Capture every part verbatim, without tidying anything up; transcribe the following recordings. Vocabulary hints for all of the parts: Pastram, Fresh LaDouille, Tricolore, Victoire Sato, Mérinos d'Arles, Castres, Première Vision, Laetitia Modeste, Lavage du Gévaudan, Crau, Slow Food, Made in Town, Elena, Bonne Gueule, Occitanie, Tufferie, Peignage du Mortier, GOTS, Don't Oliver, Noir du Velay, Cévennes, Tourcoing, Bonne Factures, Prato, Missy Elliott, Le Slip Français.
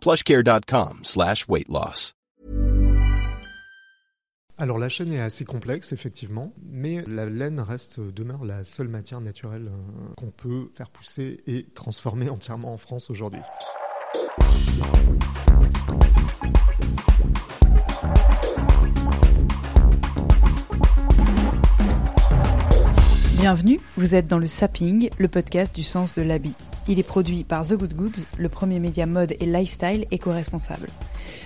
PlushCare.com slash weight loss. Alors la chaîne est assez complexe effectivement, mais la laine reste, demeure la seule matière naturelle euh, qu'on peut faire pousser et transformer entièrement en France aujourd'hui. Bienvenue, vous êtes dans le Sapping, le podcast du sens de l'habit. Il est produit par The Good Goods, le premier média mode et lifestyle éco-responsable.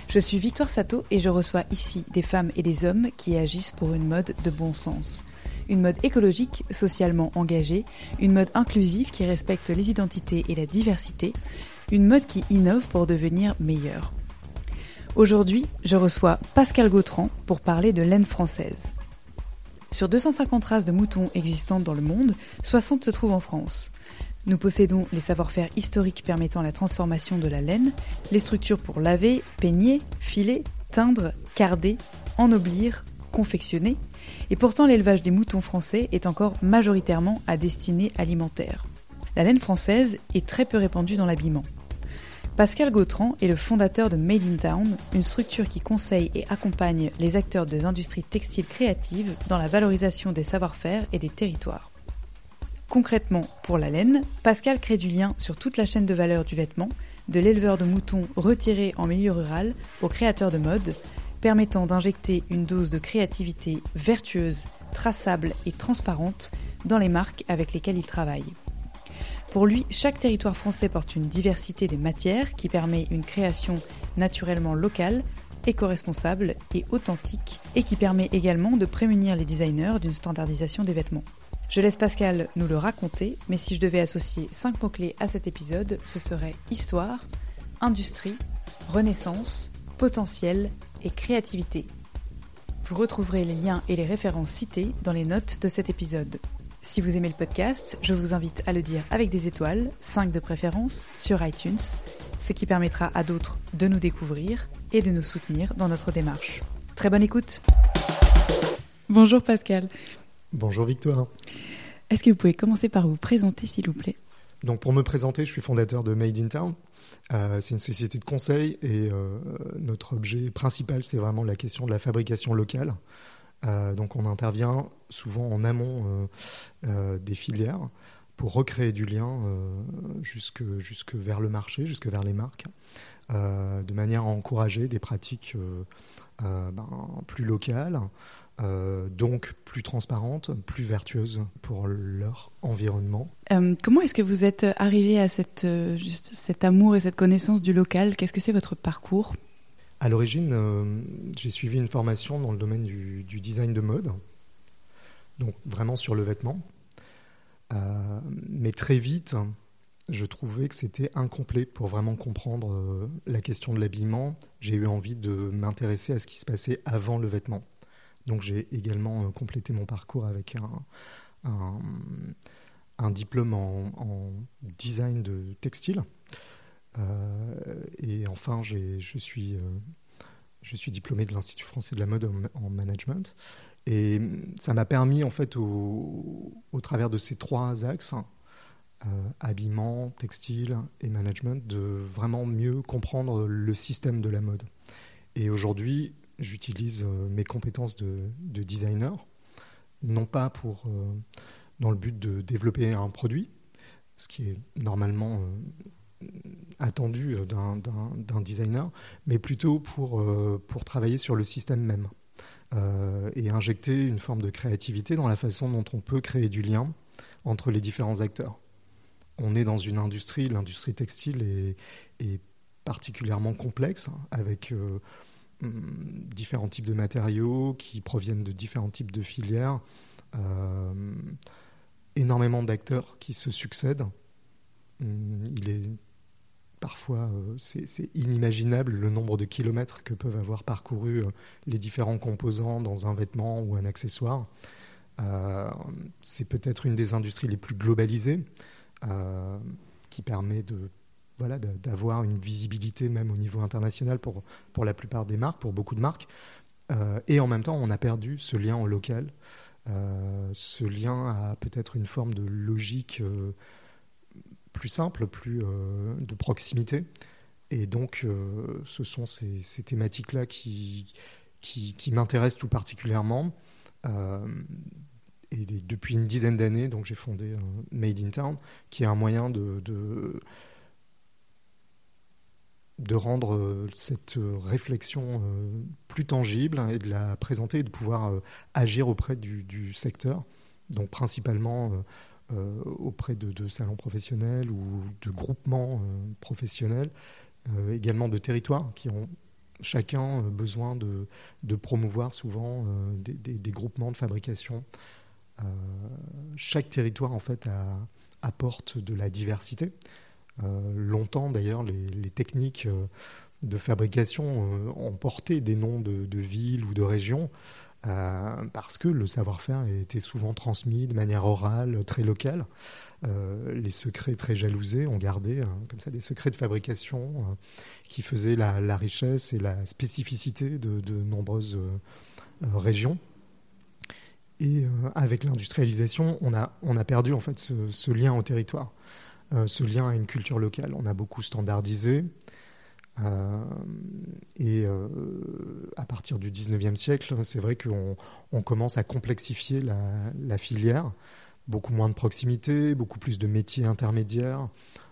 Je suis Victoire Sato et je reçois ici des femmes et des hommes qui agissent pour une mode de bon sens. Une mode écologique, socialement engagée, une mode inclusive qui respecte les identités et la diversité, une mode qui innove pour devenir meilleure. Aujourd'hui, je reçois Pascal Gautran pour parler de laine française. Sur deux cent cinquante races de moutons existantes dans le monde, soixante se trouvent en France. Nous possédons les savoir-faire historiques permettant la transformation de la laine, les structures pour laver, peigner, filer, teindre, carder, ennoblir, confectionner. Et pourtant, l'élevage des moutons français est encore majoritairement à destinée alimentaire. La laine française est très peu répandue dans l'habillement. Pascal Gautran est le fondateur de Made in Town, une structure qui conseille et accompagne les acteurs des industries textiles créatives dans la valorisation des savoir-faire et des territoires. Concrètement, pour la laine, Pascal crée du lien sur toute la chaîne de valeur du vêtement, de l'éleveur de moutons retiré en milieu rural au créateur de mode, permettant d'injecter une dose de créativité vertueuse, traçable et transparente dans les marques avec lesquelles il travaille. Pour lui, chaque territoire français porte une diversité des matières qui permet une création naturellement locale, éco-responsable et authentique, et qui permet également de prémunir les designers d'une standardisation des vêtements. Je laisse Pascal nous le raconter, mais si je devais associer cinq mots-clés à cet épisode, ce serait histoire, industrie, renaissance, potentiel et créativité. Vous retrouverez les liens et les références cités dans les notes de cet épisode. Si vous aimez le podcast, je vous invite à le dire avec des étoiles, cinq de préférence, sur iTunes, ce qui permettra à d'autres de nous découvrir et de nous soutenir dans notre démarche. Très bonne écoute. Bonjour Pascal. Bonjour Victoire. Est-ce que vous pouvez commencer par vous présenter s'il vous plaît ? Donc pour me présenter, je suis fondateur de Made in Town. Euh, c'est une société de conseil et euh, notre objet principal, c'est vraiment la question de la fabrication locale. Euh, donc on intervient souvent en amont euh, euh, des filières pour recréer du lien euh, jusque, jusque vers le marché, jusque vers les marques, euh, de manière à encourager des pratiques euh, euh, ben, plus locales, Euh, donc plus transparente, plus vertueuse pour leur environnement. Euh, comment est-ce que vous êtes arrivé à cette, juste, cet amour et cette connaissance du local ? Qu'est-ce que c'est votre parcours ? À l'origine, euh, j'ai suivi une formation dans le domaine du, du design de mode, donc vraiment sur le vêtement. Euh, mais très vite, je trouvais que c'était incomplet pour vraiment comprendre euh, la question de l'habillement. J'ai eu envie de m'intéresser à ce qui se passait avant le vêtement. Donc j'ai également complété mon parcours avec un, un, un diplôme en, en design de textile. Euh, et enfin, j'ai, je, suis, euh, je suis diplômé de l'Institut français de la mode en, en management. Et ça m'a permis, en fait, au, au travers de ces trois axes, euh, habillement, textile et management, de vraiment mieux comprendre le système de la mode. Et aujourd'hui, j'utilise mes compétences de, de designer, non pas pour, euh, dans le but de développer un produit, ce qui est normalement euh, attendu d'un, d'un, d'un designer, mais plutôt pour, euh, pour travailler sur le système même euh, et injecter une forme de créativité dans la façon dont on peut créer du lien entre les différents acteurs. On est dans une industrie, l'industrie textile est, est particulièrement complexe, avec Euh, différents types de matériaux qui proviennent de différents types de filières, euh, énormément d'acteurs qui se succèdent. Il est Parfois, euh, c'est, c'est inimaginable le nombre de kilomètres que peuvent avoir parcourus euh, les différents composants dans un vêtement ou un accessoire. Euh, c'est peut-être une des industries les plus globalisées euh, qui permet de, voilà, de, d'avoir une visibilité même au niveau international pour, pour la plupart des marques, pour beaucoup de marques. Euh, et en même temps, on a perdu ce lien au local. Euh, ce lien a peut-être une forme de logique euh, plus simple, plus euh, de proximité. Et donc, euh, ce sont ces, ces thématiques-là qui, qui, qui m'intéressent tout particulièrement. Euh, et depuis une dizaine d'années, donc j'ai fondé euh, Made in Town, qui est un moyen de, de, de rendre euh, cette réflexion euh, plus tangible et de la présenter et de pouvoir euh, agir auprès du, du secteur, donc principalement euh, euh, auprès de, de salons professionnels ou de groupements euh, professionnels, euh, également de territoires qui ont chacun besoin de, de promouvoir souvent euh, des, des, des groupements de fabrication. Euh, chaque territoire, en fait, a, apporte de la diversité. Euh, longtemps, d'ailleurs, les, les techniques euh, de fabrication euh, ont porté des noms de, de villes ou de régions euh, parce que le savoir-faire était souvent transmis de manière orale, très locale. Euh, les secrets très jalousés ont gardé hein, comme ça des secrets de fabrication euh, qui faisaient la, la richesse et la spécificité de, de nombreuses euh, régions. Et euh, avec l'industrialisation, on a, on a perdu en fait ce, ce lien au territoire, euh, ce lien à une culture locale. On a beaucoup standardisé. Euh, et euh, à partir du dix-neuvième siècle, c'est vrai qu'on on commence à complexifier la, la filière. Beaucoup moins de proximité, beaucoup plus de métiers intermédiaires.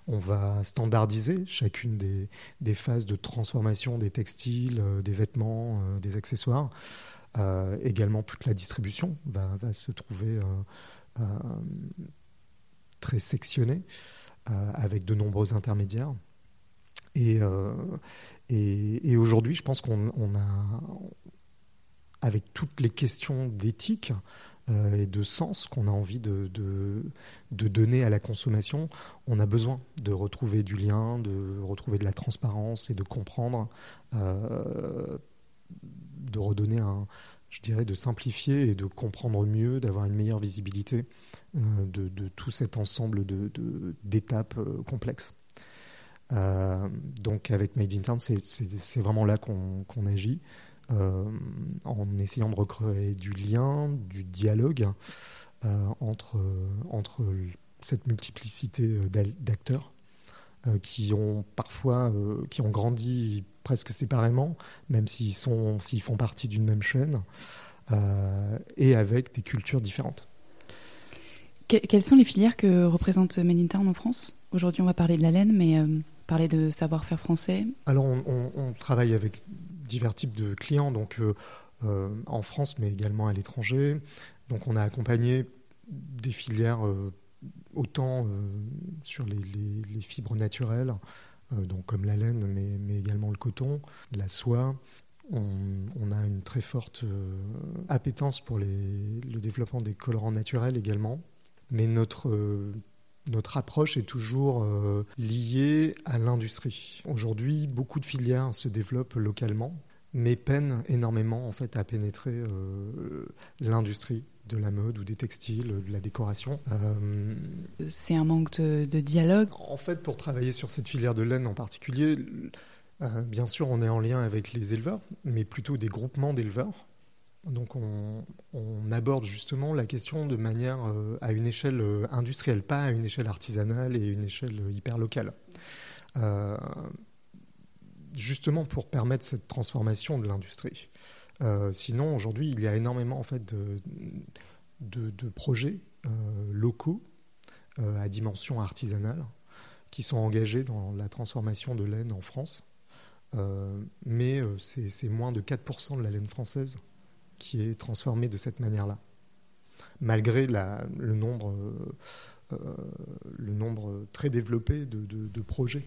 On va standardiser chacune des, des phases de transformation des textiles, euh, des vêtements, euh, des accessoires. Euh, également, toute la distribution va, va se trouver euh, euh, très sectionnée euh, avec de nombreux intermédiaires. Et, euh, et, et aujourd'hui, je pense qu'on on a, avec toutes les questions d'éthique, et de sens qu'on a envie de, de, de donner à la consommation, on a besoin de retrouver du lien, de retrouver de la transparence et de comprendre, euh, de redonner un, je dirais, de simplifier et de comprendre mieux, d'avoir une meilleure visibilité euh, de, de tout cet ensemble de, de, d'étapes euh, complexes. Euh, donc avec Made in Town, c'est, c'est, c'est vraiment là qu'on, qu'on agit. Euh, en essayant de recréer du lien, du dialogue euh, entre, euh, entre cette multiplicité d'acteurs euh, qui ont parfois euh, qui ont grandi presque séparément, même s'ils, sont, s'ils font partie d'une même chaîne, euh, et avec des cultures différentes. Que, quelles sont les filières que représente Made in Town en France ? Aujourd'hui, on va parler de la laine, mais euh, parler de savoir-faire français. Alors, on, on, on travaille avec divers types de clients, donc euh, euh, en France, mais également à l'étranger. Donc, on a accompagné des filières euh, autant euh, sur les, les, les fibres naturelles, euh, donc comme la laine, mais, mais également le coton, la soie. On, on a une très forte euh, appétence pour les, le développement des colorants naturels également, mais notre euh, Notre approche est toujours euh, liée à l'industrie. Aujourd'hui, beaucoup de filières se développent localement, mais peinent énormément en fait, à pénétrer euh, l'industrie de la mode ou des textiles, de la décoration. Euh... C'est un manque de, de dialogue. En fait, pour travailler sur cette filière de laine en particulier, euh, bien sûr, on est en lien avec les éleveurs, mais plutôt des groupements d'éleveurs. Donc on, on aborde justement la question de manière euh, à une échelle industrielle, pas à une échelle artisanale et une échelle hyper locale. Euh, justement pour permettre cette transformation de l'industrie. Euh, sinon aujourd'hui il y a énormément en fait, de, de, de projets euh, locaux euh, à dimension artisanale qui sont engagés dans la transformation de laine en France. Euh, mais c'est, c'est moins de quatre pour cent de la laine française qui est transformée de cette manière-là, malgré la, le, nombre, euh, le nombre très développé de, de, de projets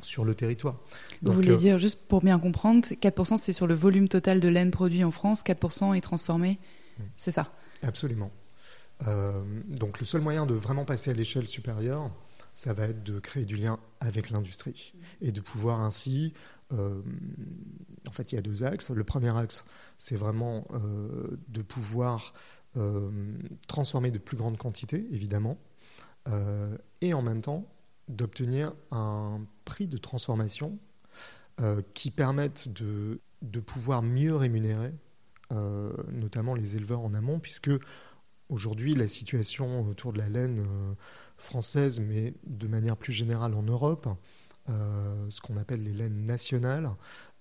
sur le territoire. Donc, vous voulez euh, dire, juste pour bien comprendre, quatre pour cent c'est sur le volume total de laine produit en France, quatre pour cent est transformé, oui. C'est ça ? Absolument. Euh, donc le seul moyen de vraiment passer à l'échelle supérieure, ça va être de créer du lien avec l'industrie et de pouvoir ainsi... Euh, en fait, il y a deux axes. Le premier axe, c'est vraiment euh, de pouvoir euh, transformer de plus grandes quantités, évidemment, euh, et en même temps d'obtenir un prix de transformation euh, qui permette de, de pouvoir mieux rémunérer euh, notamment les éleveurs en amont, puisque aujourd'hui, la situation autour de la laine euh, française, mais de manière plus générale en Europe, euh, ce qu'on appelle les laines nationales,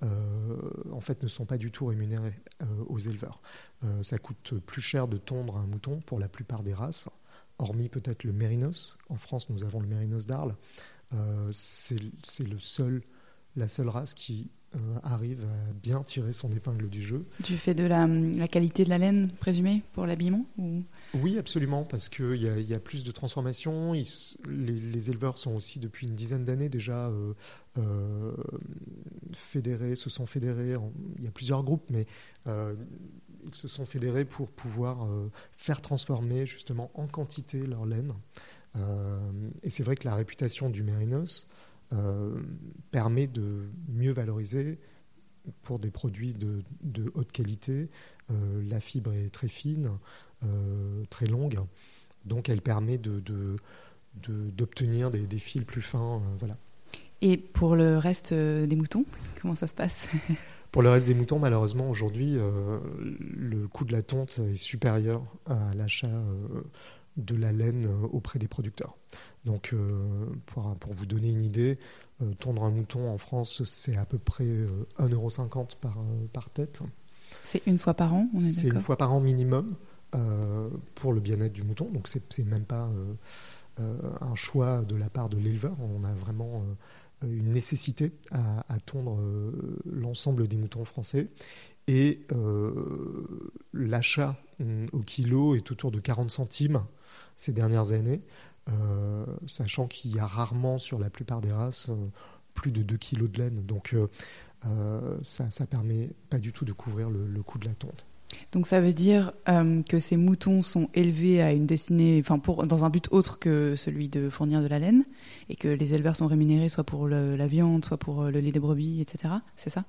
euh, en fait, ne sont pas du tout rémunérées euh, aux éleveurs. Euh, ça coûte plus cher de tondre un mouton pour la plupart des races, hormis peut-être le Mérinos. En France, nous avons le Mérinos d'Arles. Euh, c'est c'est le seul, la seule race qui... Euh, arrive à bien tirer son épingle du jeu. Tu fais de la, la qualité de la laine présumée pour l'habillement ou... Oui, absolument, parce qu'il y a, y a plus de transformation. Ils, les, les éleveurs sont aussi, depuis une dizaine d'années déjà, euh, euh, fédérés, se sont fédérés. Il y a plusieurs groupes, mais euh, ils se sont fédérés pour pouvoir euh, faire transformer justement en quantité leur laine. Euh, et c'est vrai que la réputation du Mérinos Euh, permet de mieux valoriser pour des produits de, de haute qualité. Euh, la fibre est très fine, euh, très longue, donc elle permet de, de, de, d'obtenir des, des fils plus fins. Euh, voilà. Et pour le reste des moutons, comment ça se passe ? Pour le reste des moutons, malheureusement, aujourd'hui, euh, le coût de la tonte est supérieur à l'achat euh, de la laine auprès des producteurs. Donc, euh, pour, pour vous donner une idée, euh, tondre un mouton en France, c'est à peu près euh, un euro cinquante par, euh, par tête. C'est une fois par an, on est c'est d'accord ? C'est une fois par an minimum euh, pour le bien-être du mouton. Donc, c'est, c'est même pas euh, euh, un choix de la part de l'éleveur. On a vraiment euh, une nécessité à, à tondre euh, l'ensemble des moutons français. Et euh, l'achat euh, au kilo est autour de quarante centimes ces dernières années. Euh, sachant qu'il y a rarement sur la plupart des races euh, plus de deux kilos de laine, donc euh, euh, ça ne permet pas du tout de couvrir le, le coût de la tonte. Donc ça veut dire euh, que ces moutons sont élevés à une destinée, enfin pour, dans un but autre que celui de fournir de la laine, et que les éleveurs sont rémunérés soit pour le, la viande, soit pour le lait des brebis, et cetera. C'est ça ?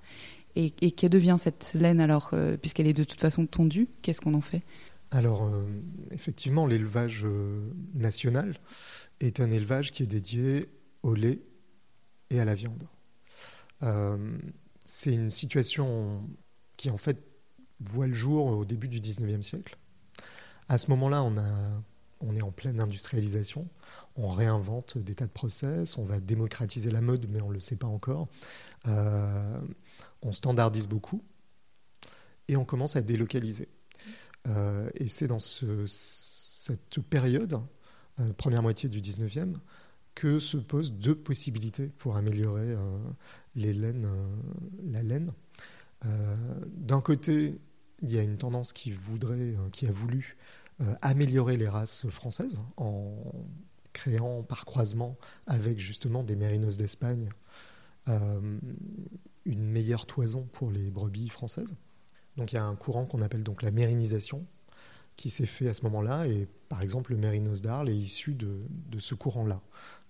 Et, et que devient cette laine alors, euh, puisqu'elle est de toute façon tondue, qu'est-ce qu'on en fait ? Alors, euh, effectivement, l'élevage euh, national est un élevage qui est dédié au lait et à la viande. Euh, c'est une situation qui, en fait, voit le jour au début du dix-neuvième siècle. À ce moment-là, on, a, on est en pleine industrialisation. On réinvente des tas de process. On va démocratiser la mode, mais on ne le sait pas encore. Euh, on standardise beaucoup et on commence à délocaliser. Euh, et c'est dans ce, cette période, euh, première moitié du dix-neuvième, que se posent deux possibilités pour améliorer euh, les laines, euh, la laine. Euh, d'un côté, il y a une tendance qui, voudrait, euh, qui a voulu euh, améliorer les races françaises en créant par croisement avec justement des mérinos d'Espagne euh, une meilleure toison pour les brebis françaises. Donc il y a un courant qu'on appelle donc la mérinisation qui s'est fait à ce moment-là, et par exemple le Mérinos d'Arles est issu de, de ce courant-là.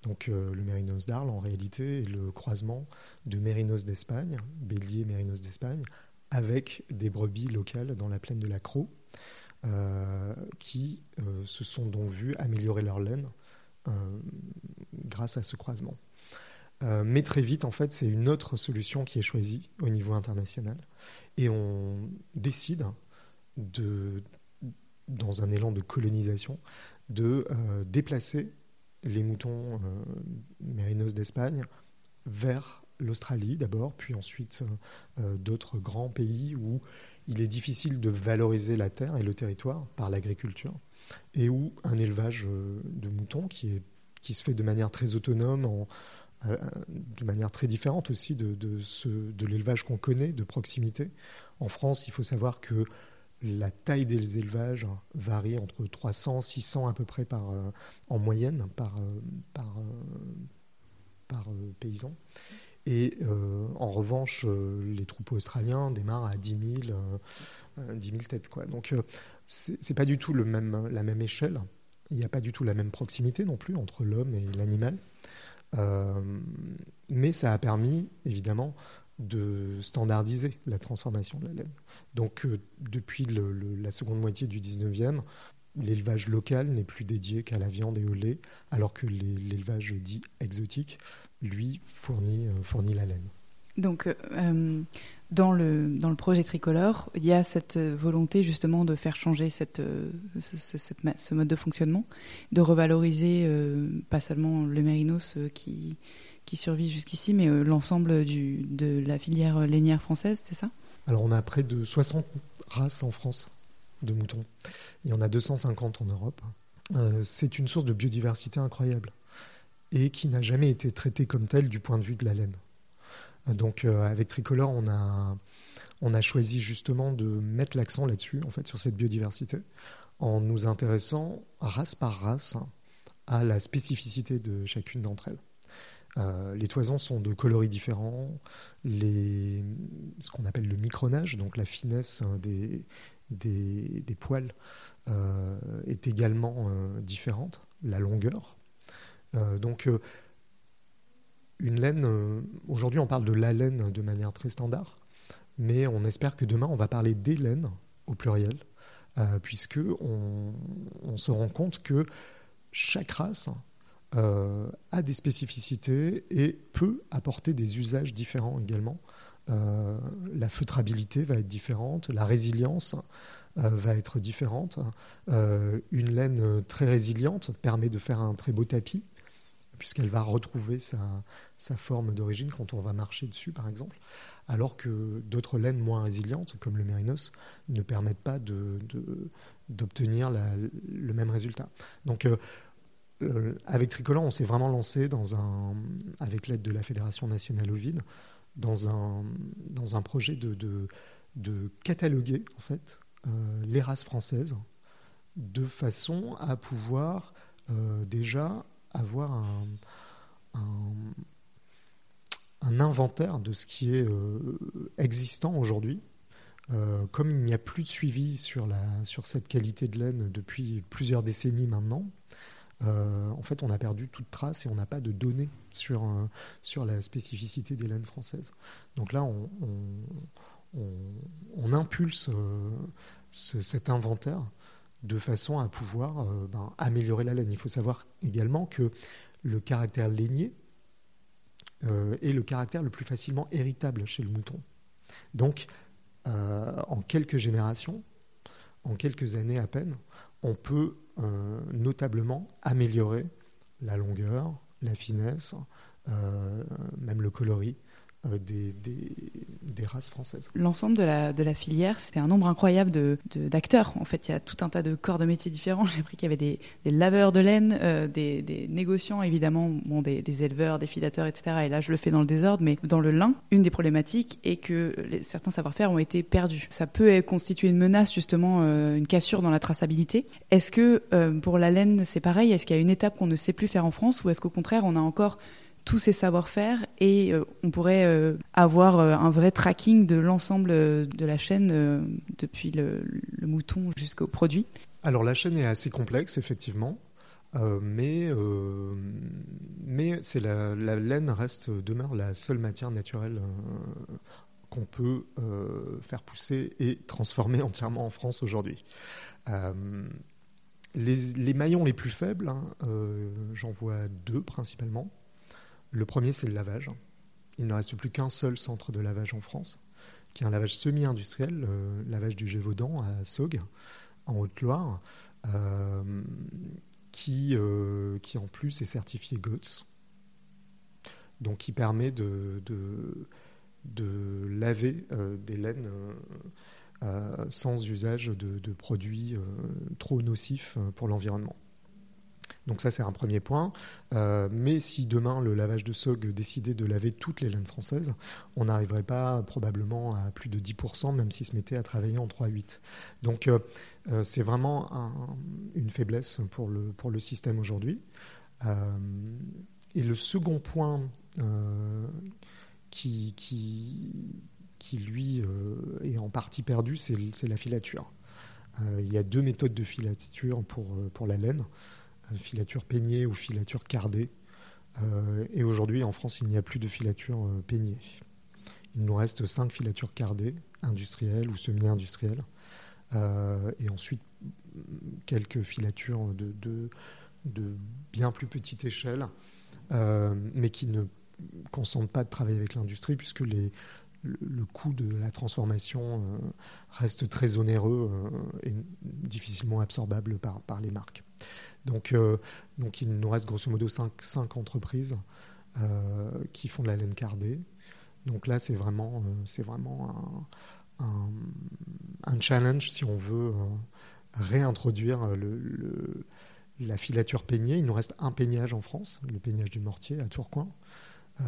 Donc euh, le Mérinos d'Arles en réalité est le croisement de Mérinos d'Espagne, bélier Mérinos d'Espagne, avec des brebis locales dans la plaine de la Crau euh, qui euh, se sont donc vues améliorer leur laine euh, grâce à ce croisement. Euh, mais très vite, en fait, c'est une autre solution qui est choisie au niveau international. Et on décide, de, dans un élan de colonisation, de euh, déplacer les moutons euh, mérinos d'Espagne vers l'Australie d'abord, puis ensuite euh, d'autres grands pays où il est difficile de valoriser la terre et le territoire par l'agriculture, et où un élevage euh, de moutons qui, est, qui se fait de manière très autonome, en de manière très différente aussi de, de, ce, de l'élevage qu'on connaît, de proximité. En France, il faut savoir que la taille des élevages varie entre trois cents et six cents à peu près par, en moyenne par, par, par, par paysan. Et euh, en revanche, les troupeaux australiens démarrent à dix mille, euh, dix mille têtes, quoi. Donc, euh, c'est, c'est pas du tout le même, la même échelle. Il n'y a pas du tout la même proximité non plus entre l'homme et l'animal. Euh, mais ça a permis, évidemment, de standardiser la transformation de la laine. Donc, euh, depuis le, le, la seconde moitié du dix-neuvième, l'élevage local n'est plus dédié qu'à la viande et au lait, alors que les, l'élevage dit exotique, lui, fournit, euh, fournit la laine. Donc, euh, dans, le, dans le projet Tricolore, il y a cette volonté justement de faire changer cette, euh, ce, ce, cette, ce mode de fonctionnement, de revaloriser euh, pas seulement le mérinos euh, qui, qui survit jusqu'ici, mais euh, l'ensemble du, de la filière lainière française, c'est ça ? Alors, on a près de soixante races en France de moutons. Il y en a deux cent cinquante en Europe. Euh, c'est une source de biodiversité incroyable et qui n'a jamais été traitée comme telle du point de vue de la laine. Donc euh, avec Tricolore, on a, on a choisi justement de mettre l'accent là-dessus, en fait, sur cette biodiversité, en nous intéressant race par race à la spécificité de chacune d'entre elles. Euh, les toisons sont de coloris différents, les, ce qu'on appelle le micronage, donc la finesse des, des, des poils euh, est également euh, différente, la longueur. Euh, donc... Euh, Une laine, euh, aujourd'hui on parle de la laine de manière très standard, mais on espère que demain on va parler des laines au pluriel, euh, puisque on, on se rend compte que chaque race euh, a des spécificités et peut apporter des usages différents également. Euh, la feutrabilité va être différente, la résilience euh, va être différente. Euh, une laine très résiliente permet de faire un très beau tapis, puisqu'elle va retrouver sa, sa forme d'origine quand on va marcher dessus, par exemple, alors que d'autres laines moins résilientes, comme le mérinos, ne permettent pas de, de, d'obtenir la, le même résultat. Donc, euh, avec Tricolore, on s'est vraiment lancé, dans un, avec l'aide de la Fédération nationale ovine, dans un, dans un projet de, de, de cataloguer, en fait, euh, les races françaises, de façon à pouvoir euh, déjà... avoir un, un, un inventaire de ce qui est euh, existant aujourd'hui. Euh, comme il n'y a plus de suivi sur, la, sur cette qualité de laine depuis plusieurs décennies maintenant, euh, en fait, on a perdu toute trace et on n'a pas de données sur, euh, sur la spécificité des laines françaises. Donc là, on, on, on, on impulse euh, ce, cet inventaire de façon à pouvoir euh, ben, améliorer la laine. Il faut savoir également que le caractère lainier euh, est le caractère le plus facilement héritable chez le mouton. Donc, euh, en quelques générations, en quelques années à peine, on peut euh, notablement améliorer la longueur, la finesse, euh, même le coloris Des, des, des races françaises. L'ensemble de la, de la filière, c'était un nombre incroyable de, de, d'acteurs. En fait, il y a tout un tas de corps de métiers différents. J'ai appris qu'il y avait des, des laveurs de laine, euh, des, des négociants, évidemment, bon, des, des éleveurs, des filateurs, et cetera. Et là, je le fais dans le désordre, mais dans le lin, une des problématiques est que les, certains savoir-faire ont été perdus. Ça peut constituer une menace, justement, euh, une cassure dans la traçabilité. Est-ce que euh, pour la laine, c'est pareil ? Est-ce qu'il y a une étape qu'on ne sait plus faire en France, ou est-ce qu'au contraire, on a encore tous ces savoir-faire et euh, on pourrait euh, avoir euh, un vrai tracking de l'ensemble euh, de la chaîne euh, depuis le, le mouton jusqu'au produit. Alors la chaîne est assez complexe effectivement, euh, mais, euh, mais c'est la, la laine reste, demeure la seule matière naturelle euh, qu'on peut euh, faire pousser et transformer entièrement en France aujourd'hui. Euh, les, les maillons les plus faibles, hein, euh, j'en vois deux principalement. Le premier, c'est le lavage. Il ne reste plus qu'un seul centre de lavage en France, qui est un lavage semi-industriel, le lavage du Gévaudan à Saugues, en Haute-Loire, euh, qui, euh, qui en plus est certifié G O T S, donc qui permet de, de, de laver euh, des laines euh, euh, sans usage de, de produits euh, trop nocifs pour l'environnement. Donc ça, c'est un premier point. Euh, mais si demain, le lavage de Saugues décidait de laver toutes les laines françaises, on n'arriverait pas probablement à plus de dix pour cent, même s'ils se mettaient à travailler en trois à huit. Donc euh, c'est vraiment un, une faiblesse pour le, pour le système aujourd'hui. Euh, et le second point euh, qui, qui, qui, lui, euh, est en partie perdu, c'est, c'est la filature. Euh, il y a deux méthodes de filature pour, pour la laine. filature peignée ou filature cardée. Euh, et aujourd'hui, en France, il n'y a plus de filature euh, peignée. Il nous reste cinq filatures cardées, industrielles ou semi-industrielles, euh, et ensuite quelques filatures de, de, de bien plus petite échelle, euh, mais qui ne consentent pas de travailler avec l'industrie, puisque les, le, le coût de la transformation euh, reste très onéreux euh, et difficilement absorbable par, par les marques. Donc, euh, donc il nous reste grosso modo cinq entreprises euh, qui font de la laine cardée. Donc là, c'est vraiment, euh, c'est vraiment un, un, un challenge si on veut euh, réintroduire le, le, la filature peignée. Il nous reste un peignage en France, le peignage du Mortier à Tourcoing. Euh,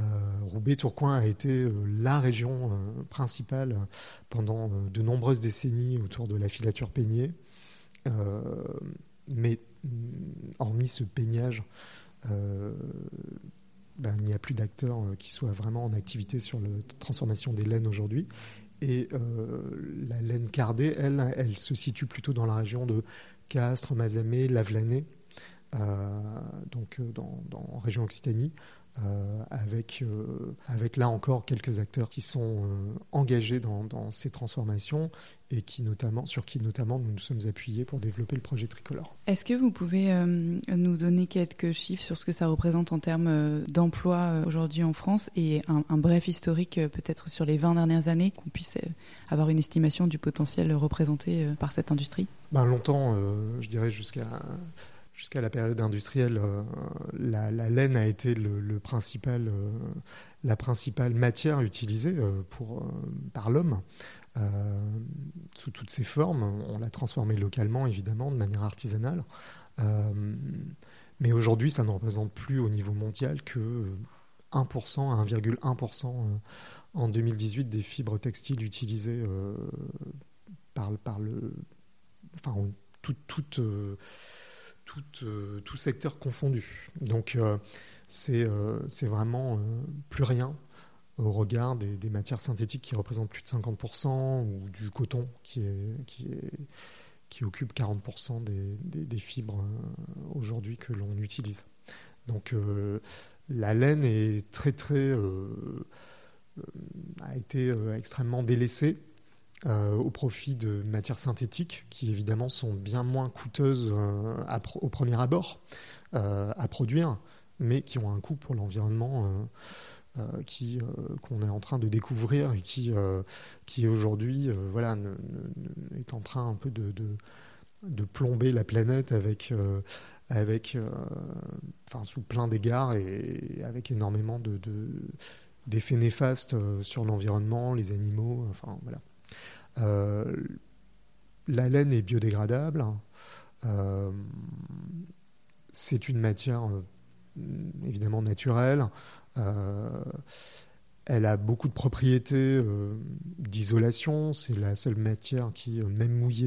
Roubaix-Tourcoing a été euh, la région euh, principale pendant euh, de nombreuses décennies autour de la filature peignée. Euh, mais hormis ce peignage, euh, ben, il n'y a plus d'acteurs euh, qui soient vraiment en activité sur la transformation des laines aujourd'hui. Et euh, la laine cardée, elle, elle se situe plutôt dans la région de Castres, Mazamet, Lavelanet, euh, donc dans, dans en région Occitanie, euh, avec, euh, avec là encore quelques acteurs qui sont euh, engagés dans, dans ces transformations et qui notamment, sur qui notamment nous nous sommes appuyés pour développer le projet Tricolore. Est-ce que vous pouvez euh, nous donner quelques chiffres sur ce que ça représente en termes euh, d'emploi euh, aujourd'hui en France et un, un bref historique euh, peut-être sur les vingt dernières années, qu'on puisse euh, avoir une estimation du potentiel représenté euh, par cette industrie ? Ben, longtemps, euh, je dirais jusqu'à, jusqu'à la période industrielle, euh, la, la laine a été le, le principal, euh, la principale matière utilisée euh, pour, euh, par l'homme. Euh, sous toutes ses formes, on l'a transformé localement évidemment de manière artisanale, euh, mais aujourd'hui ça ne représente plus au niveau mondial que un pour cent à un virgule un pour cent en deux mille dix-huit des fibres textiles utilisées euh, par, par le enfin tout, tout, euh, tout, euh, tout secteur confondu, donc euh, c'est, euh, c'est vraiment euh, plus rien au regard des, des matières synthétiques qui représentent plus de cinquante pour cent ou du coton qui, est, qui, est, qui occupe quarante pour cent des, des, des fibres aujourd'hui que l'on utilise. Donc euh, la laine est très, très, euh, a été euh, extrêmement délaissée euh, au profit de matières synthétiques qui évidemment sont bien moins coûteuses euh, à, au premier abord euh, à produire, mais qui ont un coût pour l'environnement euh, Euh, qui, euh, qu'on est en train de découvrir et qui, euh, qui aujourd'hui euh, voilà, ne, ne, est en train un peu de, de, de plomber la planète avec, euh, avec, euh, enfin, sous plein d'égards et, et avec énormément de, de, d'effets néfastes sur l'environnement, les animaux. Enfin, voilà. euh, la laine est biodégradable. Euh, c'est une matière évidemment naturelle. Euh, elle a beaucoup de propriétés euh, d'isolation. C'est la seule matière qui, euh, même mouillée.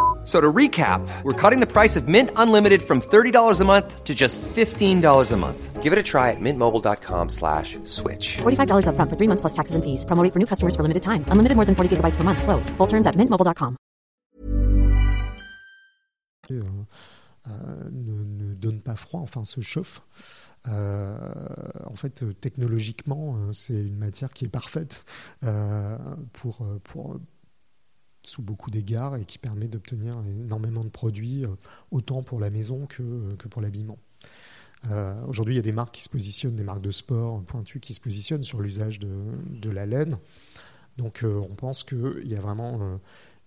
So to recap, we're cutting the price of Mint Unlimited from thirty dollars a month to just fifteen dollars a month. Give it a try at mintmobile.com slash switch. forty-five dollars up front for three months plus taxes and fees. Promo rate for new customers for limited time. Unlimited more than forty gigabytes per month. Slows full terms at mint mobile dot com. Euh, euh, ne, ne donne pas froid, enfin se chauffe. Euh, en fait, technologiquement, c'est une matière qui est parfaite euh, pour... pour sous beaucoup d'égards et qui permet d'obtenir énormément de produits, autant pour la maison que, que pour l'habillement. Euh, aujourd'hui, il y a des marques qui se positionnent, des marques de sport pointues qui se positionnent sur l'usage de, de la laine. Donc euh, on pense qu'il y a vraiment euh,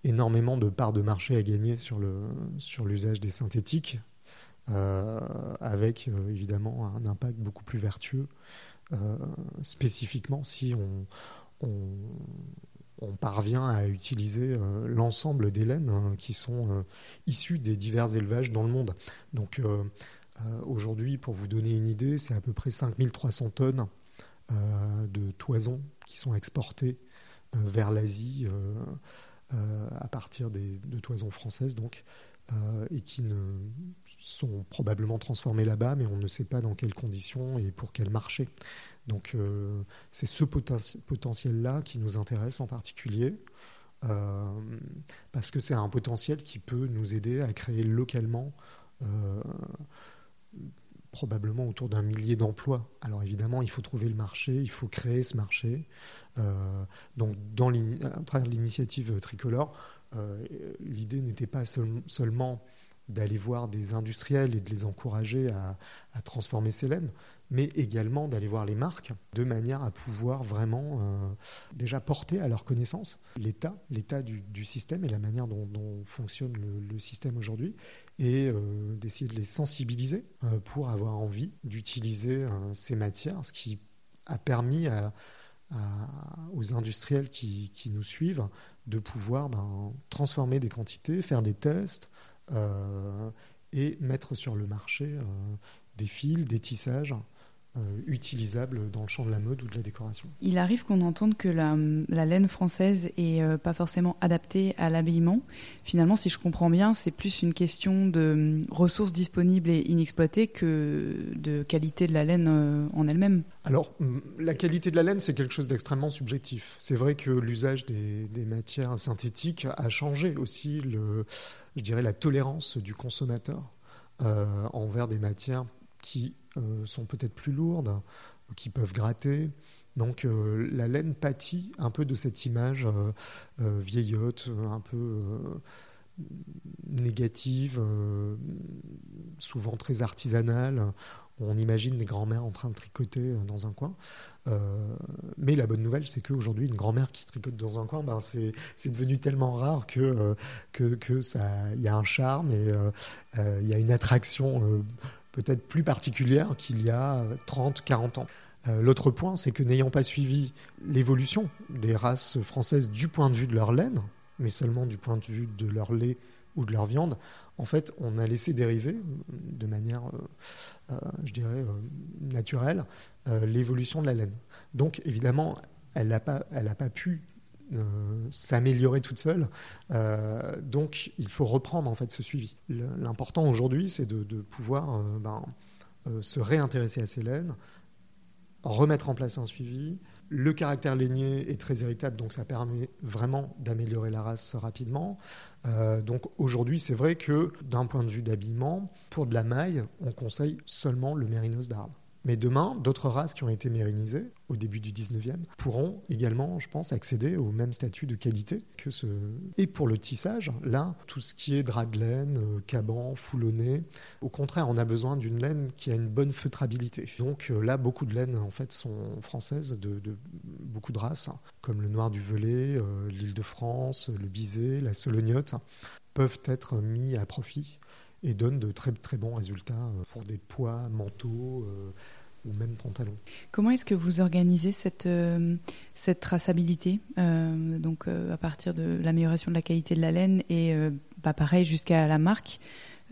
énormément de parts de marché à gagner sur, le, sur l'usage des synthétiques, euh, avec euh, évidemment un impact beaucoup plus vertueux, euh, spécifiquement si on... on on parvient à utiliser euh, l'ensemble des laines hein, qui sont euh, issues des divers élevages dans le monde. Donc euh, euh, aujourd'hui, pour vous donner une idée, c'est à peu près cinq mille trois cents tonnes euh, de toisons qui sont exportées euh, vers l'Asie euh, euh, à partir des, de toisons françaises donc, euh, et qui ne, sont probablement transformées là-bas, mais on ne sait pas dans quelles conditions et pour quel marché. Donc euh, c'est ce poten- potentiel-là qui nous intéresse en particulier, euh, parce que c'est un potentiel qui peut nous aider à créer localement euh, probablement autour d'un millier d'emplois. Alors évidemment, il faut trouver le marché, il faut créer ce marché. Euh, donc dans à travers l'initiative Tricolore, euh, l'idée n'était pas seul- seulement d'aller voir des industriels et de les encourager à, à transformer ces laines, mais également d'aller voir les marques de manière à pouvoir vraiment euh, déjà porter à leur connaissance l'état, l'état du, du système et la manière dont, dont fonctionne le, le système aujourd'hui, et euh, d'essayer de les sensibiliser euh, pour avoir envie d'utiliser euh, ces matières, ce qui a permis à, à, aux industriels qui, qui nous suivent de pouvoir ben, transformer des quantités, faire des tests, Euh, et mettre sur le marché euh, des fils, des tissages euh, utilisables dans le champ de la mode ou de la décoration. Il arrive qu'on entende que la, la laine française n'est euh, pas forcément adaptée à l'habillement. Finalement, si je comprends bien, c'est plus une question de ressources disponibles et inexploitées que de qualité de la laine euh, en elle-même. Alors, la qualité de la laine, c'est quelque chose d'extrêmement subjectif. C'est vrai que l'usage des, des matières synthétiques a changé aussi le... je dirais la tolérance du consommateur euh, envers des matières qui euh, sont peut-être plus lourdes, qui peuvent gratter. Donc euh, la laine pâtit un peu de cette image euh, euh, vieillotte, un peu euh, négative, euh, souvent très artisanale. On imagine les grands-mères en train de tricoter dans un coin. Euh, mais la bonne nouvelle, c'est qu'aujourd'hui, une grand-mère qui tricote dans un coin, ben c'est, c'est devenu tellement rare que euh, que, que ça, il y a un charme et il euh, euh, y a une attraction euh, peut-être plus particulière qu'il y a trente, quarante ans. Euh, l'autre point, c'est que n'ayant pas suivi l'évolution des races françaises du point de vue de leur laine, mais seulement du point de vue de leur lait ou de leur viande, en fait, on a laissé dériver de manière, euh, euh, je dirais, euh, naturelle, euh, l'évolution de la laine. Donc, évidemment, elle n'a pas, elle n'a pas pu euh, s'améliorer toute seule. Euh, donc, il faut reprendre, en fait, ce suivi. L'important aujourd'hui, c'est de, de pouvoir euh, ben, euh, se réintéresser à ces laines, remettre en place un suivi. Le caractère lainier est très héritable, donc ça permet vraiment d'améliorer la race rapidement. Euh, donc aujourd'hui, c'est vrai que d'un point de vue d'habillement, pour de la maille, on conseille seulement le Mérinos d'Arles. Mais demain, d'autres races qui ont été mérinisées au début du dix-neuvième pourront également, je pense, accéder au même statut de qualité que ce... Et pour le tissage, là, tout ce qui est drap de laine, caban, foulonné, au contraire, on a besoin d'une laine qui a une bonne feutrabilité. Donc là, beaucoup de laines, en fait, sont françaises, de, de beaucoup de races, comme le Noir du Velay, euh, l'Île de France, le Bizet, la Solognotta, peuvent être mis à profit et donnent de très, très bons résultats pour des poids, manteaux... Euh, ou même pantalon. Comment est-ce que vous organisez cette, euh, cette traçabilité euh, donc, euh, à partir de l'amélioration de la qualité de la laine et euh, bah, pareil jusqu'à la marque,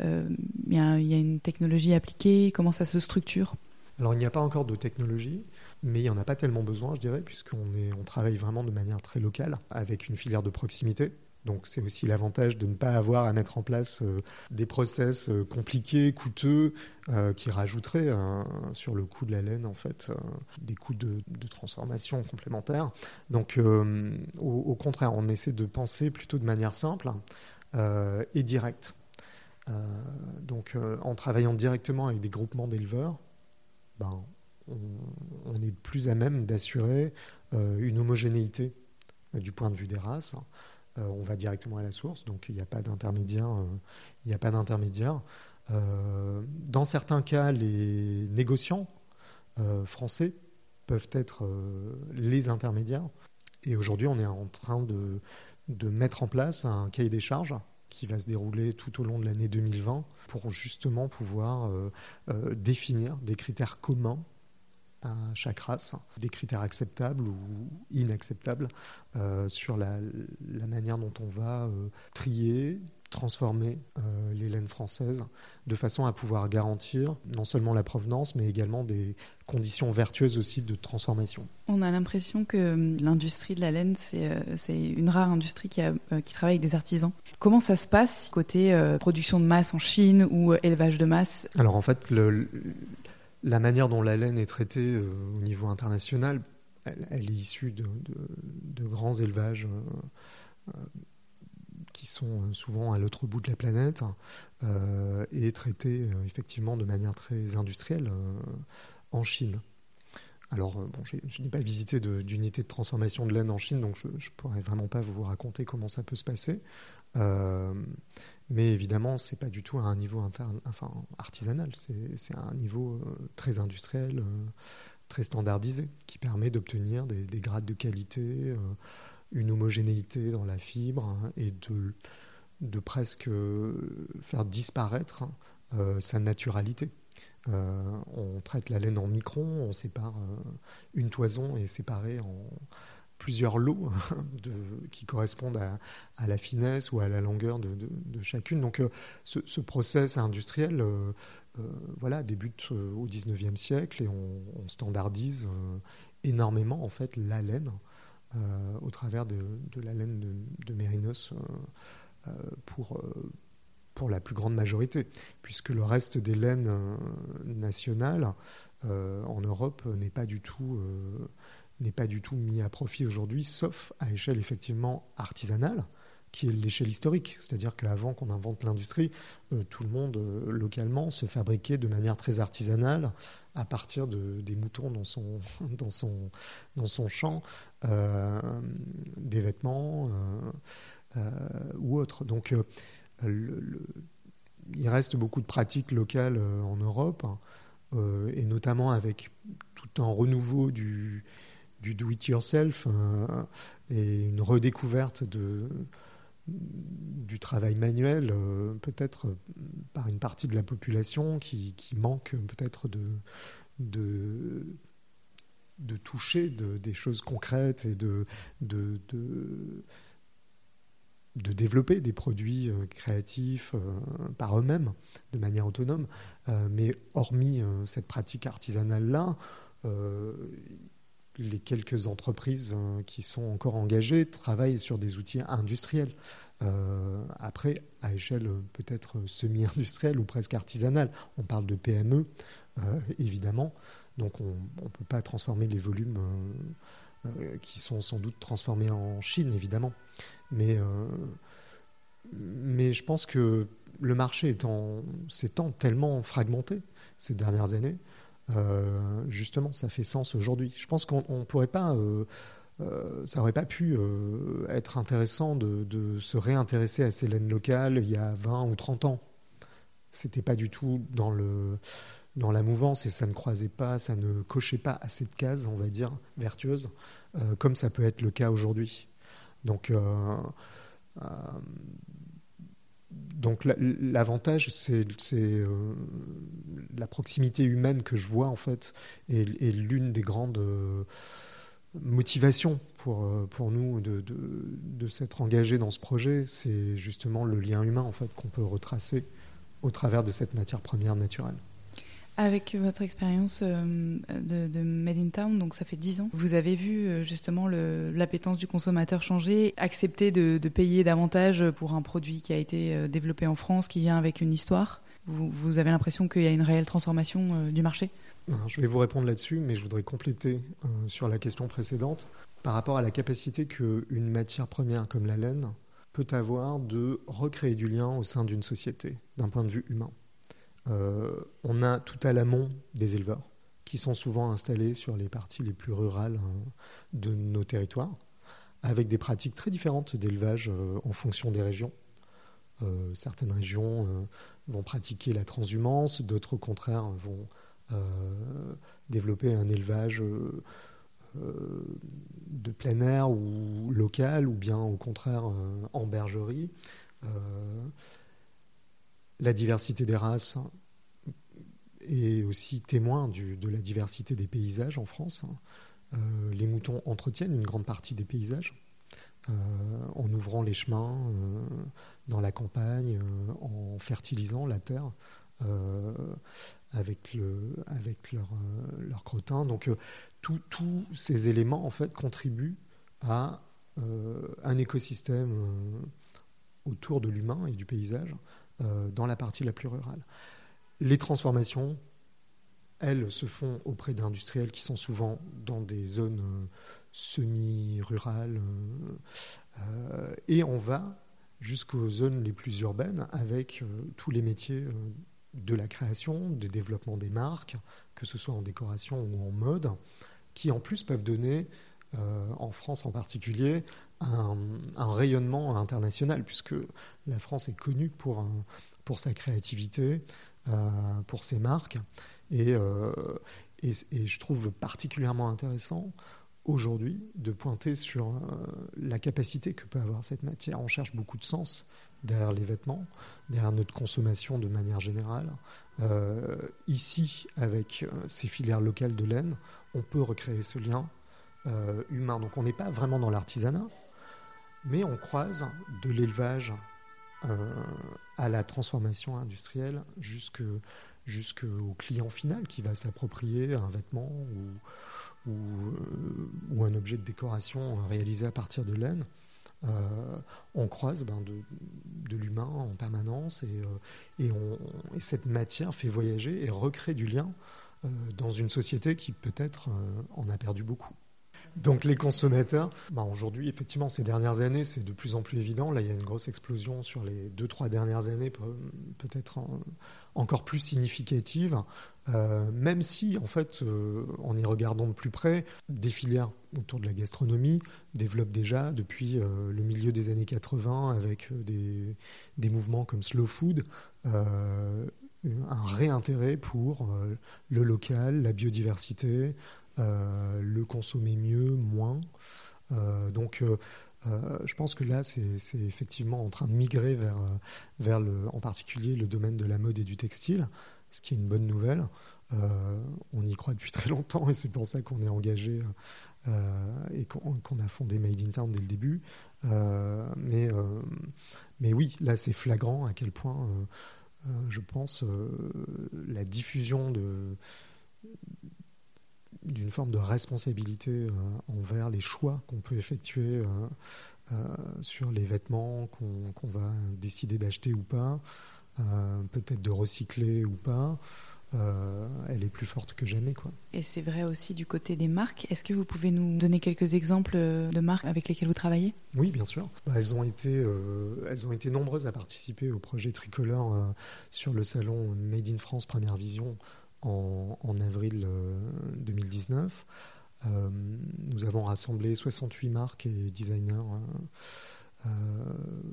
il euh, y, y a une technologie appliquée, comment ça se structure? Alors il n'y a pas encore de technologie, mais il n'y en a pas tellement besoin, je dirais, puisqu'on est, on travaille vraiment de manière très locale avec une filière de proximité. Donc c'est aussi l'avantage de ne pas avoir à mettre en place euh, des process euh, compliqués, coûteux, euh, qui rajouteraient euh, sur le coût de la laine en fait euh, des coûts de, de transformation complémentaires. Donc euh, au, au contraire, on essaie de penser plutôt de manière simple euh, et directe. Euh, donc euh, en travaillant directement avec des groupements d'éleveurs, ben, on, on est plus à même d'assurer euh, une homogénéité euh, du point de vue des races. Euh, on va directement à la source, donc il n'y a pas d'intermédiaire. Euh, il n'y a pas d'intermédiaire. Euh, dans certains cas, les négociants euh, français peuvent être euh, les intermédiaires. Et aujourd'hui, on est en train de, de mettre en place un cahier des charges qui va se dérouler tout au long de l'année deux mille vingt pour justement pouvoir euh, euh, définir des critères communs à chaque race, des critères acceptables ou inacceptables euh, sur la, la manière dont on va euh, trier, transformer euh, les laines françaises de façon à pouvoir garantir non seulement la provenance, mais également des conditions vertueuses aussi de transformation. On a l'impression que l'industrie de la laine, c'est, euh, c'est une rare industrie qui, a, euh, qui travaille avec des artisans. Comment ça se passe côté euh, production de masse en Chine ou euh, élevage de masse ? Alors en fait, le, le, la manière dont la laine est traitée euh, au niveau international, elle, elle est issue de, de, de grands élevages euh, euh, qui sont souvent à l'autre bout de la planète euh, et traités euh, effectivement de manière très industrielle euh, en Chine. Alors, euh, bon, je n'ai pas visité de, d'unité de transformation de laine en Chine, donc je ne pourrais vraiment pas vous raconter comment ça peut se passer. Euh, mais évidemment, ce n'est pas du tout à un niveau inter, enfin, artisanal, c'est, c'est à un niveau euh, très industriel, euh, très standardisé, qui permet d'obtenir des, des grades de qualité, euh, une homogénéité dans la fibre hein, et de, de presque faire disparaître euh, sa naturalité. Euh, on traite la laine en micron, on sépare euh, une toison et séparée en plusieurs lots de, qui correspondent à, à la finesse ou à la longueur de, de, de chacune. Donc euh, ce, ce process industriel euh, euh, voilà, débute euh, au dix-neuvième siècle et on, on standardise euh, énormément en fait, la laine Euh, au travers de, de la laine de, de Mérinos euh, euh, pour, euh, pour la plus grande majorité, puisque le reste des laines euh, nationales euh, en Europe n'est pas du tout, euh, n'est pas du tout mis à profit aujourd'hui, sauf à échelle effectivement artisanale, qui est l'échelle historique, c'est-à-dire qu'avant qu'on invente l'industrie, euh, tout le monde euh, localement se fabriquait de manière très artisanale à partir de, des moutons dans son, dans son, dans son champ, euh, des vêtements euh, euh, ou autres. Donc euh, le, le, il reste beaucoup de pratiques locales euh, en Europe, euh, et notamment avec tout un renouveau du, du do-it-yourself euh, et une redécouverte de... du travail manuel, euh, peut-être euh, par une partie de la population qui, qui manque peut-être de, de, de toucher de, des choses concrètes et de, de, de, de développer des produits euh, créatifs euh, par eux-mêmes, de manière autonome. Euh, mais hormis euh, cette pratique artisanale-là, euh, les quelques entreprises qui sont encore engagées travaillent sur des outils industriels. Euh, après, à échelle peut-être semi-industrielle ou presque artisanale. On parle de P M E, euh, évidemment. Donc, on ne peut pas transformer les volumes euh, euh, qui sont sans doute transformés en Chine, évidemment. Mais, euh, mais je pense que le marché étant, s'étant tellement fragmenté ces dernières années, Euh, justement, ça fait sens aujourd'hui. Je pense qu'on ne pourrait pas, euh, euh, ça n'aurait pas pu euh, être intéressant de, de se réintéresser à ces laines locales il y a vingt ou trente ans. C'était pas du tout dans, le, dans la mouvance et ça ne croisait pas, ça ne cochait pas assez de cases, on va dire, vertueuses, euh, comme ça peut être le cas aujourd'hui. Donc, euh, euh, Donc l'avantage, c'est, c'est euh, la proximité humaine que je vois, en fait, est, est l'une des grandes euh, motivations pour, pour nous de, de, de s'être engagés dans ce projet. C'est justement le lien humain, en fait, qu'on peut retracer au travers de cette matière première naturelle. Avec votre expérience euh, de, de Made in Town, donc ça fait dix ans, vous avez vu euh, justement le, l'appétence du consommateur changer, accepter de, de payer davantage pour un produit qui a été euh, développé en France, qui vient avec une histoire. Vous, vous avez l'impression qu'il y a une réelle transformation euh, du marché ? Alors, je vais vous répondre là-dessus, mais je voudrais compléter euh, sur la question précédente par rapport à la capacité qu'une matière première comme la laine peut avoir de recréer du lien au sein d'une société, d'un point de vue humain. Euh, on a tout à l'amont des éleveurs qui sont souvent installés sur les parties les plus rurales euh, de nos territoires avec des pratiques très différentes d'élevage euh, en fonction des régions. Euh, certaines régions euh, vont pratiquer la transhumance, d'autres au contraire vont euh, développer un élevage euh, euh, de plein air ou local ou bien au contraire euh, en bergerie. Euh, La diversité des races et aussi témoin du, de la diversité des paysages en France. Euh, les moutons entretiennent une grande partie des paysages euh, en ouvrant les chemins euh, dans la campagne, euh, en fertilisant la terre euh, avec, le, avec leur, euh, leur crottin. Donc euh, tous ces éléments en fait, contribuent à euh, un écosystème euh, autour de l'humain et du paysage euh, dans la partie la plus rurale. Les transformations, elles, se font auprès d'industriels qui sont souvent dans des zones euh, semi-rurales. Euh, euh, et on va jusqu'aux zones les plus urbaines avec euh, tous les métiers euh, de la création, du développement des marques, que ce soit en décoration ou en mode, qui en plus peuvent donner, euh, en France en particulier, un, un rayonnement international, puisque la France est connue pour, un, pour sa créativité, Euh, pour ces marques et, euh, et, et je trouve particulièrement intéressant aujourd'hui de pointer sur euh, la capacité que peut avoir cette matière. On cherche beaucoup de sens derrière les vêtements, derrière notre consommation de manière générale. Euh, ici, avec euh, ces filières locales de laine, on peut recréer ce lien euh, humain. Donc on n'est pas vraiment dans l'artisanat, mais on croise de l'élevage Euh, à la transformation industrielle jusque, jusqu'au client final qui va s'approprier un vêtement ou, ou, euh, ou un objet de décoration réalisé à partir de laine. Euh, on croise ben, de, de l'humain en permanence et, euh, et, on, et cette matière fait voyager et recrée du lien euh, dans une société qui peut-être euh, en a perdu beaucoup. Donc les consommateurs, bah aujourd'hui, effectivement, ces dernières années, c'est de plus en plus évident. Là, il y a une grosse explosion sur les deux, trois dernières années, peut-être encore plus significative, euh, même si, en fait, euh, en y regardant de plus près, des filières autour de la gastronomie développent déjà depuis euh, le milieu des années quatre-vingts avec des, des mouvements comme Slow Food, euh, un réintérêt pour euh, le local, la biodiversité, Euh, le consommer mieux, moins. Euh, donc, euh, euh, je pense que là, c'est, c'est effectivement en train de migrer vers, vers le, en particulier le domaine de la mode et du textile, ce qui est une bonne nouvelle. Euh, on y croit depuis très longtemps et c'est pour ça qu'on est engagé euh, et qu'on, qu'on a fondé Made in Town dès le début. Euh, mais, euh, mais oui, là, c'est flagrant à quel point, euh, euh, je pense, euh, la diffusion de... d'une forme de responsabilité euh, envers les choix qu'on peut effectuer euh, euh, sur les vêtements qu'on, qu'on va décider d'acheter ou pas, euh, peut-être de recycler ou pas, euh, elle est plus forte que jamais, quoi. Et c'est vrai aussi du côté des marques. Est-ce que vous pouvez nous donner quelques exemples de marques avec lesquelles vous travaillez ? Oui, bien sûr. Bah, elles ont été, euh, elles ont été nombreuses à participer au projet Tricolore euh, sur le salon Made in France Première Vision, En, en avril euh, deux mille dix-neuf. Euh, nous avons rassemblé soixante-huit marques et designers euh, euh,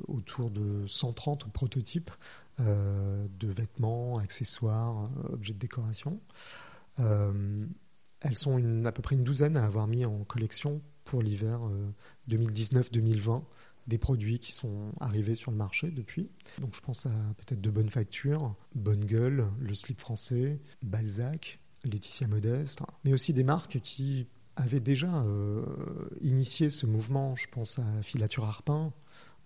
autour de cent trente prototypes euh, de vêtements, accessoires, objets de décoration. Euh, elles sont une, à peu près une douzaine à avoir mis en collection pour l'hiver euh, deux mille dix-neuf deux mille vingt des produits qui sont arrivés sur le marché depuis. Donc je pense à peut-être de Bonne Factures, Bonne Gueule, Le Slip Français, Balzac, Laetitia Modeste, mais aussi des marques qui avaient déjà euh, initié ce mouvement. Je pense à Filature Arpin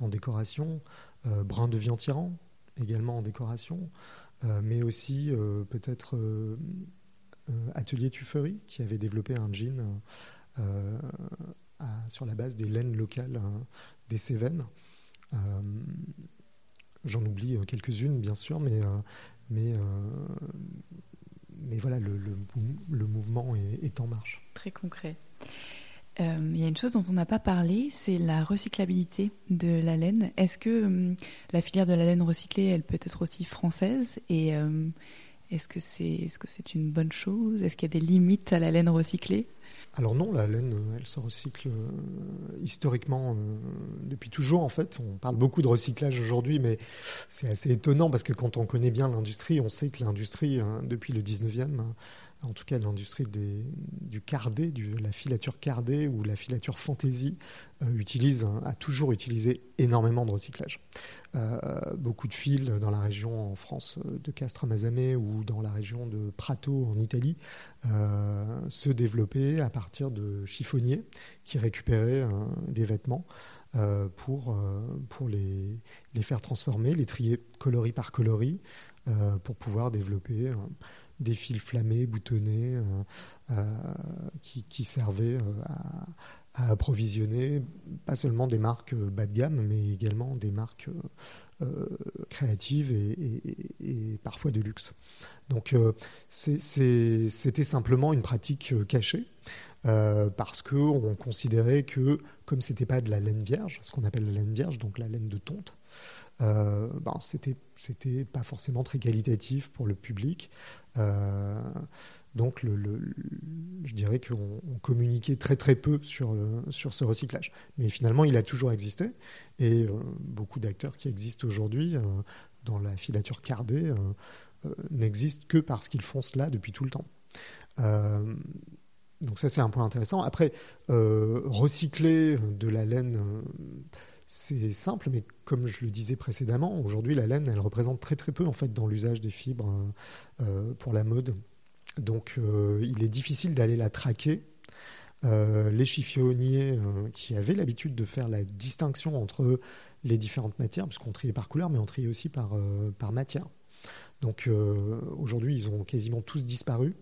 en décoration, euh, Brin de Vian-Tirant également en décoration, euh, mais aussi euh, peut-être euh, euh, Atelier Tufferie qui avait développé un jean euh, à, sur la base des laines locales euh, des Cévennes. Euh, j'en oublie quelques-unes, bien sûr, mais, euh, mais, euh, mais voilà, le, le, le mouvement est, est en marche. Très concret. Euh, il y a une chose dont on n'a pas parlé, c'est la recyclabilité de la laine. Est-ce que euh, la filière de la laine recyclée, elle peut être aussi française ? Et euh, est-ce que c'est, est-ce que c'est une bonne chose ? Est-ce qu'il y a des limites à la laine recyclée ? Alors non, la laine, elle se recycle euh, historiquement euh, depuis toujours. En fait, on parle beaucoup de recyclage aujourd'hui, mais c'est assez étonnant parce que quand on connaît bien l'industrie, on sait que l'industrie, euh, depuis le dix-neuvième, en tout cas l'industrie des, du cardé, du, la filature cardée ou la filature fantaisie, euh, utilise, a toujours utilisé énormément de recyclage. Euh, beaucoup de fils dans la région en France de Castres à Mazamet ou dans la région de Prato en Italie euh, se développaient à partir de chiffonniers qui récupéraient euh, des vêtements euh, pour, euh, pour les, les faire transformer, les trier coloris par coloris euh, pour pouvoir développer... Euh, des fils flammés, boutonnés, euh, euh, qui, qui servaient euh, à, à approvisionner pas seulement des marques bas de gamme, mais également des marques euh, créatives et, et, et parfois de luxe. Donc euh, c'est, c'est, c'était simplement une pratique cachée, euh, parce qu'on considérait que, comme ce n'était pas de la laine vierge, ce qu'on appelle la laine vierge, donc la laine de tonte, Euh, bon, c'était, c'était pas forcément très qualitatif pour le public, euh, donc le, le, le, je dirais qu'on on communiquait très très peu sur, le, sur ce recyclage, mais finalement il a toujours existé et euh, beaucoup d'acteurs qui existent aujourd'hui euh, dans la filature cardée euh, euh, n'existent que parce qu'ils font cela depuis tout le temps. euh, donc ça c'est un point intéressant. Après euh, recycler de la laine, euh, c'est simple, mais comme je le disais précédemment, aujourd'hui la laine, elle représente très très peu en fait dans l'usage des fibres euh, pour la mode. Donc euh, il est difficile d'aller la traquer. Euh, les chiffonniers euh, qui avaient l'habitude de faire la distinction entre les différentes matières, puisqu'on triait par couleur, mais on triait aussi par, euh, par matière. Donc euh, aujourd'hui, ils ont quasiment tous disparu.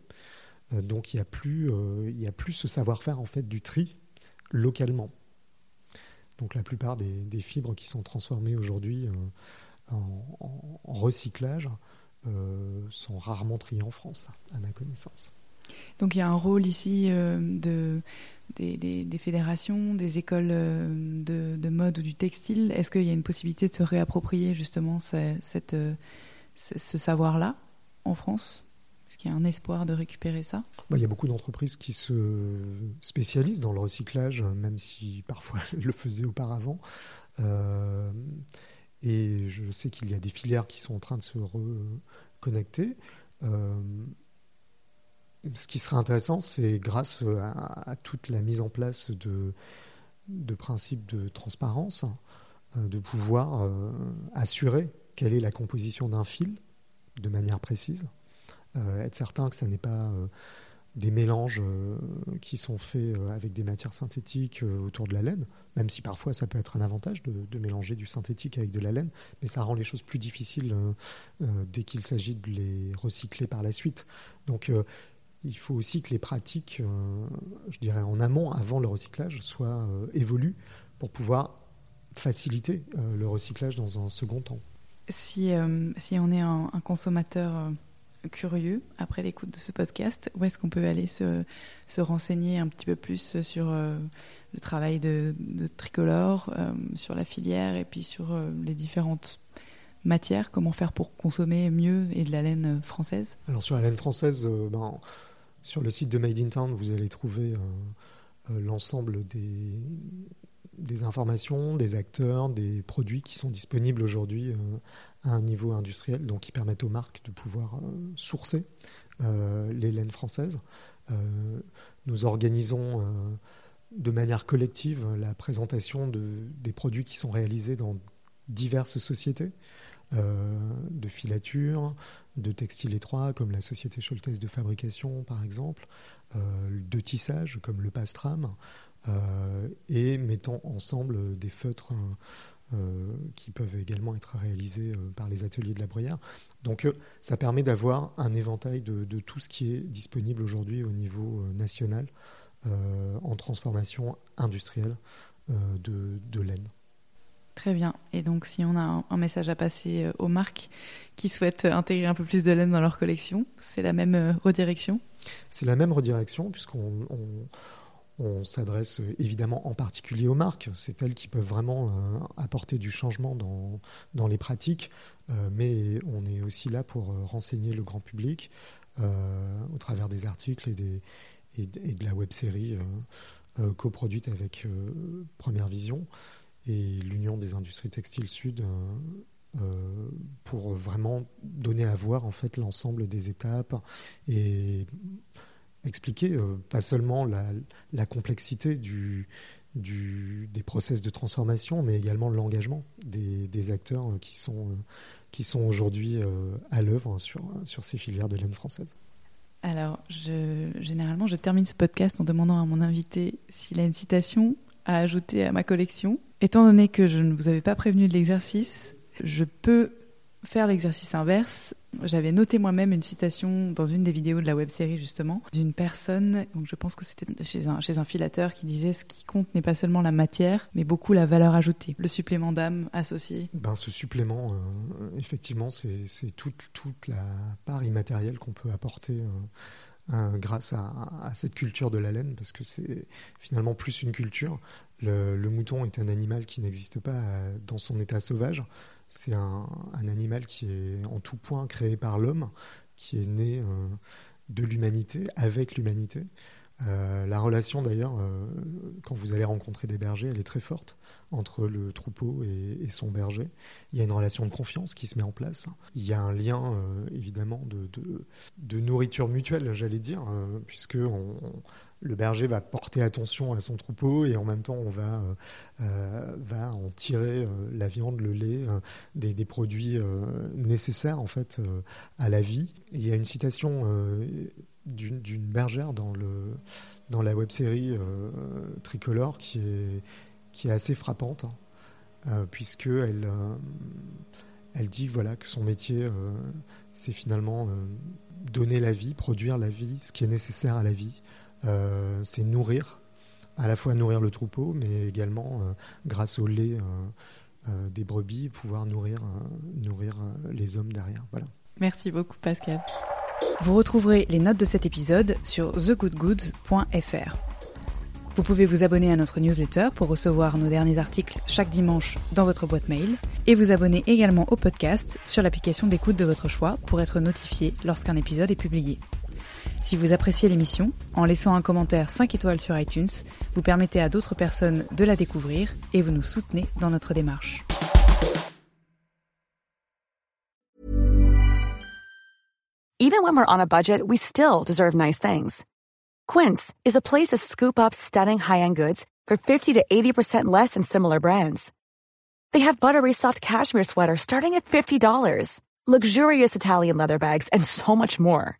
Euh, donc il n'y a plus, euh, il y a plus ce savoir-faire en fait du tri localement. Donc la plupart des, des fibres qui sont transformées aujourd'hui euh, en, en, en recyclage euh, sont rarement triées en France, à ma connaissance. Donc il y a un rôle ici euh, de, des, des, des fédérations, des écoles euh, de, de mode ou du textile. Est-ce qu'il y a une possibilité de se réapproprier justement ce, cette, ce, ce savoir-là en France ? Est-ce qu'il y a un espoir de récupérer ça ? Bah, il y a beaucoup d'entreprises qui se spécialisent dans le recyclage, même si parfois elles le faisaient auparavant. Euh, et je sais qu'il y a des filières qui sont en train de se reconnecter. Euh, ce qui serait intéressant, c'est grâce à, à toute la mise en place de, de principes de transparence, de pouvoir euh, assurer quelle est la composition d'un fil de manière précise. Euh, être certain que ce n'est pas euh, des mélanges euh, qui sont faits euh, avec des matières synthétiques euh, autour de la laine, même si parfois ça peut être un avantage de, de mélanger du synthétique avec de la laine, mais ça rend les choses plus difficiles euh, euh, dès qu'il s'agit de les recycler par la suite. Donc euh, il faut aussi que les pratiques, euh, je dirais en amont, avant le recyclage, soient euh, évolues pour pouvoir faciliter euh, le recyclage dans un second temps. Si, euh, si on est un, un consommateur... Euh... curieux, après l'écoute de ce podcast, où est-ce qu'on peut aller se, se renseigner un petit peu plus sur euh, le travail de, de Tricolore, euh, sur la filière et puis sur euh, les différentes matières, comment faire pour consommer mieux et de la laine française ? Alors sur la laine française, euh, ben, sur le site de Made in Town, vous allez trouver euh, l'ensemble des, des informations, des acteurs, des produits qui sont disponibles aujourd'hui euh, à un niveau industriel, donc qui permettent aux marques de pouvoir euh, sourcer euh, les laines françaises. Euh, nous organisons euh, de manière collective la présentation de, des produits qui sont réalisés dans diverses sociétés, euh, de filature, de textile étroit, comme la société Scholtès de fabrication par exemple, euh, de tissage, comme le Pastram, euh, et mettant ensemble des feutres euh, Euh, qui peuvent également être réalisés euh, par les ateliers de la Bruyère. Donc euh, ça permet d'avoir un éventail de, de tout ce qui est disponible aujourd'hui au niveau euh, national euh, en transformation industrielle euh, de, de laine. Très bien. Et donc si on a un, un message à passer aux marques qui souhaitent intégrer un peu plus de laine dans leur collection, c'est la même euh, redirection ? C'est la même redirection puisqu'on... On, On s'adresse évidemment en particulier aux marques, c'est elles qui peuvent vraiment euh, apporter du changement dans, dans les pratiques, euh, mais on est aussi là pour euh, renseigner le grand public euh, au travers des articles et, des, et, et de la web-série euh, euh, coproduite avec euh, Première Vision et l'Union des Industries Textiles Sud euh, euh, pour vraiment donner à voir en fait l'ensemble des étapes et expliquer euh, pas seulement la, la complexité du, du, des process de transformation, mais également l'engagement des, des acteurs euh, qui sont, euh, qui sont aujourd'hui euh, à l'œuvre sur, sur ces filières de laine française. Alors, je, généralement, je termine ce podcast en demandant à mon invité s'il a une citation à ajouter à ma collection. Étant donné que je ne vous avais pas prévenu de l'exercice, je peux faire l'exercice inverse. J'avais noté moi-même une citation dans une des vidéos de la web-série, justement, d'une personne, donc je pense que c'était chez un, chez un filateur, qui disait « Ce qui compte n'est pas seulement la matière, mais beaucoup la valeur ajoutée, le supplément d'âme associé. » Ben, ce supplément, euh, effectivement, c'est, c'est toute, toute la part immatérielle qu'on peut apporter euh, à, grâce à, à cette culture de la laine, parce que c'est finalement plus une culture. Le, le mouton est un animal qui n'existe pas euh, dans son état sauvage. C'est un, un animal qui est en tout point créé par l'homme, qui est né euh, de l'humanité, avec l'humanité. Euh, la relation d'ailleurs, euh, quand vous allez rencontrer des bergers, elle est très forte entre le troupeau et, et son berger. Il y a une relation de confiance qui se met en place. Il y a un lien euh, évidemment de, de, de nourriture mutuelle, j'allais dire, euh, puisque on, on, le berger va porter attention à son troupeau et en même temps on va, euh, va en tirer euh, la viande, le lait, euh, des, des produits euh, nécessaires en fait euh, à la vie. Et il y a une citation euh, d'une, d'une bergère dans, le, dans la web-série euh, Tricolore qui est, qui est assez frappante hein, euh, puisqu'elle euh, elle dit voilà, que son métier euh, c'est finalement euh, donner la vie, produire la vie, ce qui est nécessaire à la vie. Euh, c'est nourrir, à la fois nourrir le troupeau, mais également, euh, grâce au lait euh, euh, des brebis, pouvoir nourrir, euh, nourrir euh, les hommes derrière. Voilà. Merci beaucoup, Pascal. Vous retrouverez les notes de cet épisode sur the good goods dot f r. Vous pouvez vous abonner à notre newsletter pour recevoir nos derniers articles chaque dimanche dans votre boîte mail et vous abonner également au podcast sur l'application d'écoute de votre choix pour être notifié lorsqu'un épisode est publié. Si vous appréciez l'émission, en laissant un commentaire cinq étoiles sur iTunes, vous permettez à d'autres personnes de la découvrir et vous nous soutenez dans notre démarche. Even when we're on a budget, we still deserve nice things. Quince is a place to scoop up stunning high-end goods for fifty to eighty percent less than similar brands. They have buttery soft cashmere sweaters starting at fifty dollars, luxurious Italian leather bags, and so much more.